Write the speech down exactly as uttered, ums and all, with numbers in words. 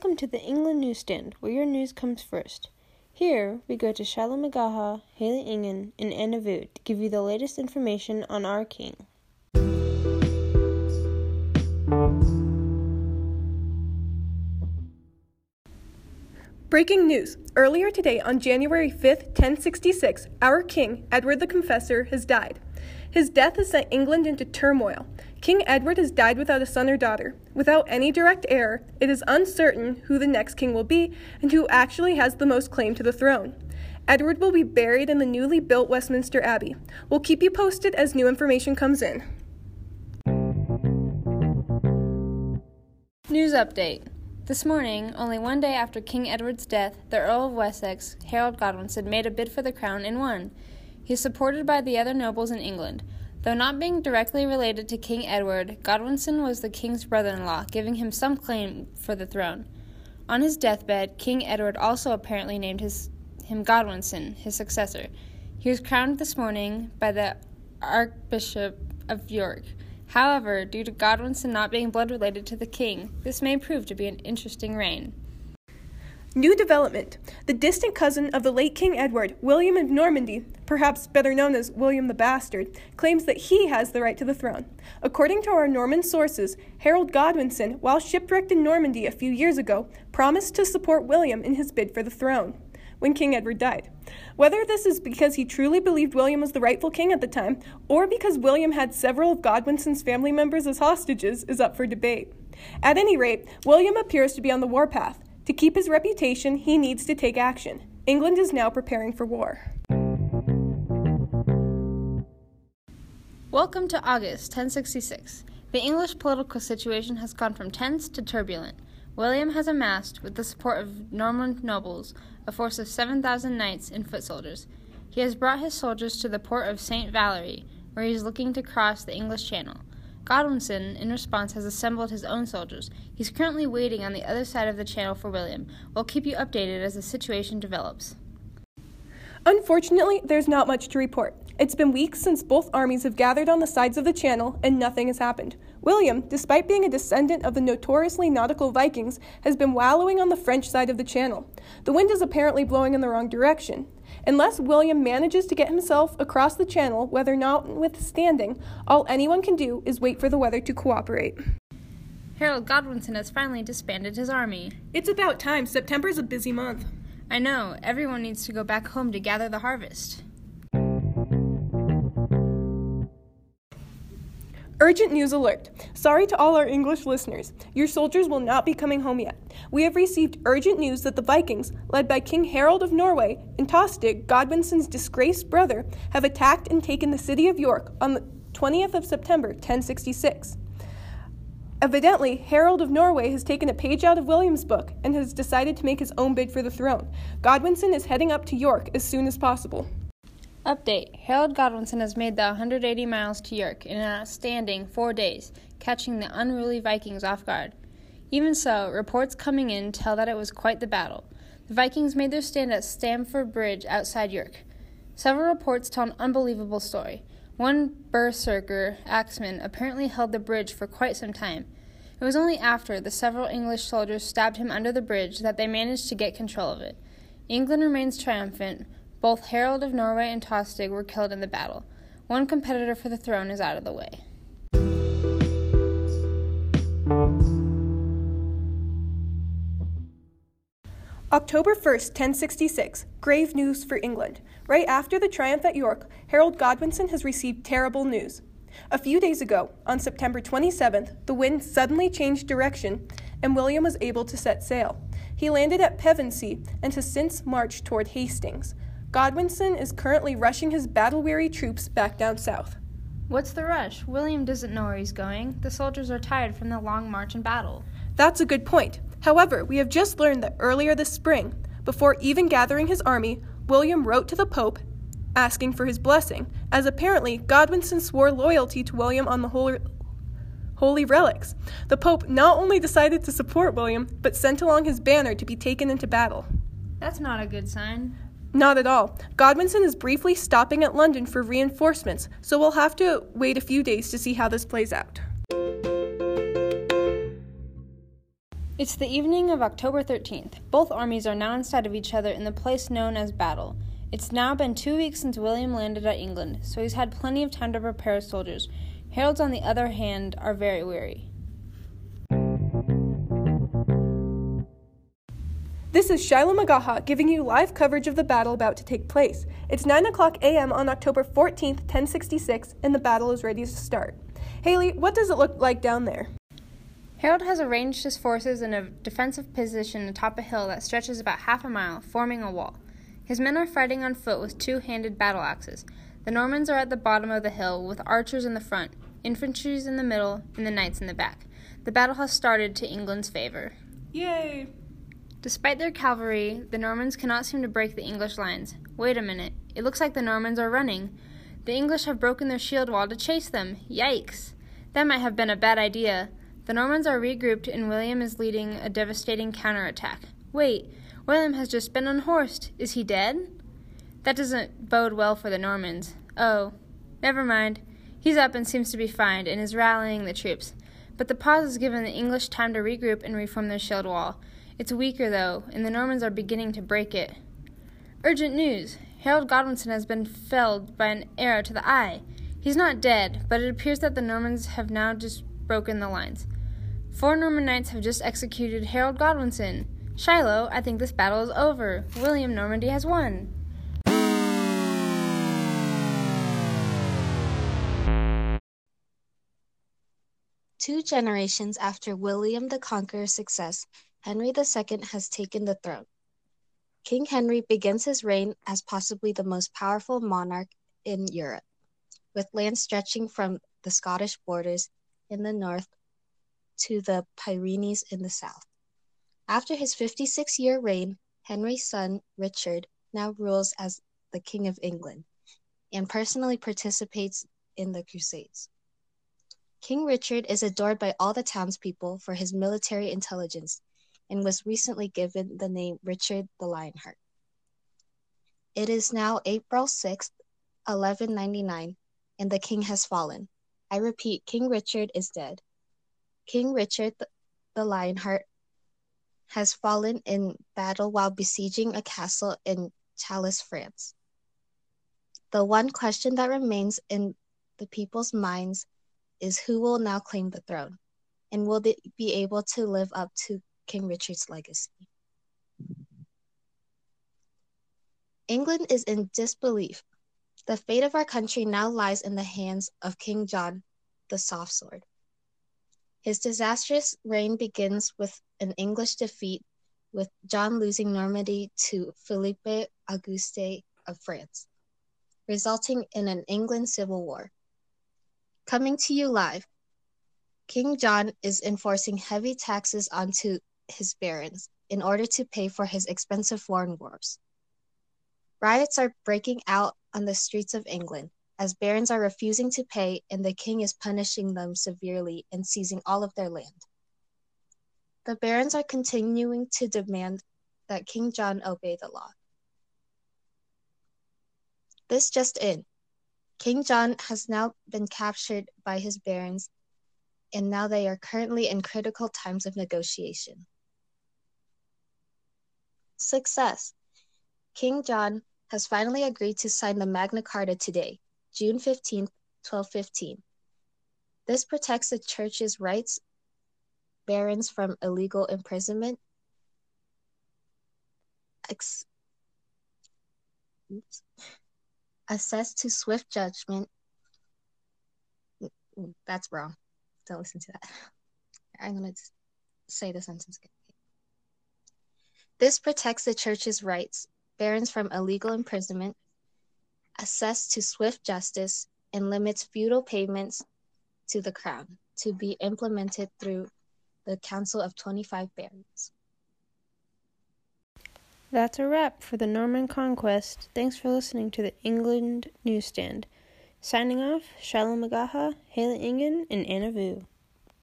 Welcome to the England Newsstand, where your news comes first. Here, we go to Shalomagaha, Haley Ingen, and Anna Vu to give you the latest information on our king. Breaking news. Earlier today on January fifth, ten sixty-six, our king, Edward the Confessor, has died. His death has sent England into turmoil. King Edward has died without a son or daughter. Without any direct heir, it is uncertain who the next king will be and who actually has the most claim to the throne. Edward will be buried in the newly built Westminster Abbey. We'll keep you posted as new information comes in. News update. This morning, only one day after King Edward's death, the Earl of Wessex, Harold Godwinson, made a bid for the crown and won. He is supported by the other nobles in England. Though not being directly related to King Edward, Godwinson was the king's brother-in-law, giving him some claim for the throne. On his deathbed, King Edward also apparently named his, him Godwinson, his successor. He was crowned this morning by the Archbishop of York. However, due to Godwinson not being blood-related to the king, this may prove to be an interesting reign. New development. The distant cousin of the late King Edward, William of Normandy, perhaps better known as William the Bastard, claims that he has the right to the throne. According to our Norman sources, Harold Godwinson, while shipwrecked in Normandy a few years ago, promised to support William in his bid for the throne when King Edward died. Whether this is because he truly believed William was the rightful king at the time, or because William had several of Godwinson's family members as hostages, is up for debate. At any rate, William appears to be on the warpath. To keep his reputation, he needs to take action. England is now preparing for war. Welcome to August ten sixty-six. The English political situation has gone from tense to turbulent. William has amassed, with the support of Norman nobles, a force of seven thousand knights and foot soldiers. He has brought his soldiers to the port of Saint Valery, where he is looking to cross the English Channel. Godwinson, in response, has assembled his own soldiers. He's currently waiting on the other side of the channel for William. We'll keep you updated as the situation develops. Unfortunately, there's not much to report. It's been weeks since both armies have gathered on the sides of the channel, and nothing has happened. William, despite being a descendant of the notoriously nautical Vikings, has been wallowing on the French side of the channel. The wind is apparently blowing in the wrong direction. Unless William manages to get himself across the channel, weather notwithstanding, all anyone can do is wait for the weather to cooperate. Harold Godwinson has finally disbanded his army. It's about time. September's a busy month. I know. Everyone needs to go back home to gather the harvest. Urgent news alert. Sorry to all our English listeners. Your soldiers will not be coming home yet. We have received urgent news that the Vikings, led by King Harold of Norway and Tostig, Godwinson's disgraced brother, have attacked and taken the city of York on the twentieth of September, ten sixty-six. Evidently, Harold of Norway has taken a page out of William's book and has decided to make his own bid for the throne. Godwinson is heading up to York as soon as possible. Update. Harold Godwinson has made the one hundred eighty miles to York in an outstanding four days, catching the unruly Vikings off guard. Even so, reports coming in tell that it was quite the battle. The Vikings made their stand at Stamford Bridge outside York. Several reports tell an unbelievable story. One berserker axeman apparently held the bridge for quite some time. It was only after the several English soldiers stabbed him under the bridge that they managed to get control of it. England remains triumphant. Both Harold of Norway and Tostig were killed in the battle. One competitor for the throne is out of the way. October first, ten sixty-six. Grave news for England. Right after the triumph at York, Harold Godwinson has received terrible news. A few days ago, on September twenty-seventh, the wind suddenly changed direction, and William was able to set sail. He landed at Pevensey and has since marched toward Hastings. Godwinson is currently rushing his battle-weary troops back down south. What's the rush? William doesn't know where he's going. The soldiers are tired from the long march and battle. That's a good point. However, we have just learned that earlier this spring, before even gathering his army, William wrote to the Pope asking for his blessing, as apparently Godwinson swore loyalty to William on the holy, holy relics. The Pope not only decided to support William, but sent along his banner to be taken into battle. That's not a good sign. Not at all. Godwinson is briefly stopping at London for reinforcements, so we'll have to wait a few days to see how this plays out. It's the evening of October thirteenth. Both armies are now in sight of each other in the place known as Battle. It's now been two weeks since William landed at England, so he's had plenty of time to prepare his soldiers. Harold's, on the other hand, are very weary. This is Shalomagaha giving you live coverage of the battle about to take place. It's nine o'clock a.m. on October fourteenth, ten sixty-six, and the battle is ready to start. Haley, what does it look like down there? Harold has arranged his forces in a defensive position atop a hill that stretches about half a mile, forming a wall. His men are fighting on foot with two-handed battle axes. The Normans are at the bottom of the hill, with archers in the front, infantry in the middle, and the knights in the back. The battle has started to England's favor. Yay! Despite their cavalry, the Normans cannot seem to break the English lines. Wait a minute, it looks like the Normans are running. The English have broken their shield wall to chase them. Yikes! That might have been a bad idea. The Normans are regrouped and William is leading a devastating counterattack. Wait, William has just been unhorsed. Is he dead? That doesn't bode well for the Normans. Oh, never mind. He's up and seems to be fine and is rallying the troops. But the pause has given the English time to regroup and reform their shield wall. It's weaker though, and the Normans are beginning to break it. Urgent news! Harold Godwinson has been felled by an arrow to the eye. He's not dead, but it appears that the Normans have now just broken the lines. Four Norman knights have just executed Harold Godwinson. Shiloh, I think this battle is over. William Normandy has won. Two generations after William the Conqueror's success, Henry the Second has taken the throne. King Henry begins his reign as possibly the most powerful monarch in Europe, with lands stretching from the Scottish borders in the north to the Pyrenees in the south. After his fifty-six-year reign, Henry's son, Richard, now rules as the King of England and personally participates in the Crusades. King Richard is adored by all the townspeople for his military intelligence and was recently given the name Richard the Lionheart. It is now April sixth, eleven ninety-nine, and the king has fallen. I repeat, King Richard is dead. King Richard the Lionheart has fallen in battle while besieging a castle in Chalice, France. The one question that remains in the people's minds is who will now claim the throne, and will they be able to live up to King Richard's legacy? England is in disbelief. The fate of our country now lies in the hands of King John the Softsword. His disastrous reign begins with an English defeat, with John losing Normandy to Philippe Auguste of France, resulting in an England civil war. Coming to you live, King John is enforcing heavy taxes onto his barons in order to pay for his expensive foreign wars. Riots are breaking out on the streets of England, as barons are refusing to pay and the king is punishing them severely and seizing all of their land. The barons are continuing to demand that King John obey the law. This just in, King John has now been captured by his barons, and now they are currently in critical times of negotiation. Success. King John has finally agreed to sign the Magna Carta today, June fifteenth, twelve fifteen. This protects the church's rights, barons from illegal imprisonment, ex- oops, access to swift judgment. That's wrong. Don't listen to that. I'm going to say the sentence again. This protects the church's rights, barons from illegal imprisonment, access to swift justice, and limits feudal payments to the crown, to be implemented through the Council of twenty-five Barons. That's a wrap for the Norman Conquest. Thanks for listening to the England Newsstand. Signing off, Shalomagaha, Haley Ingen, and Anna Vu.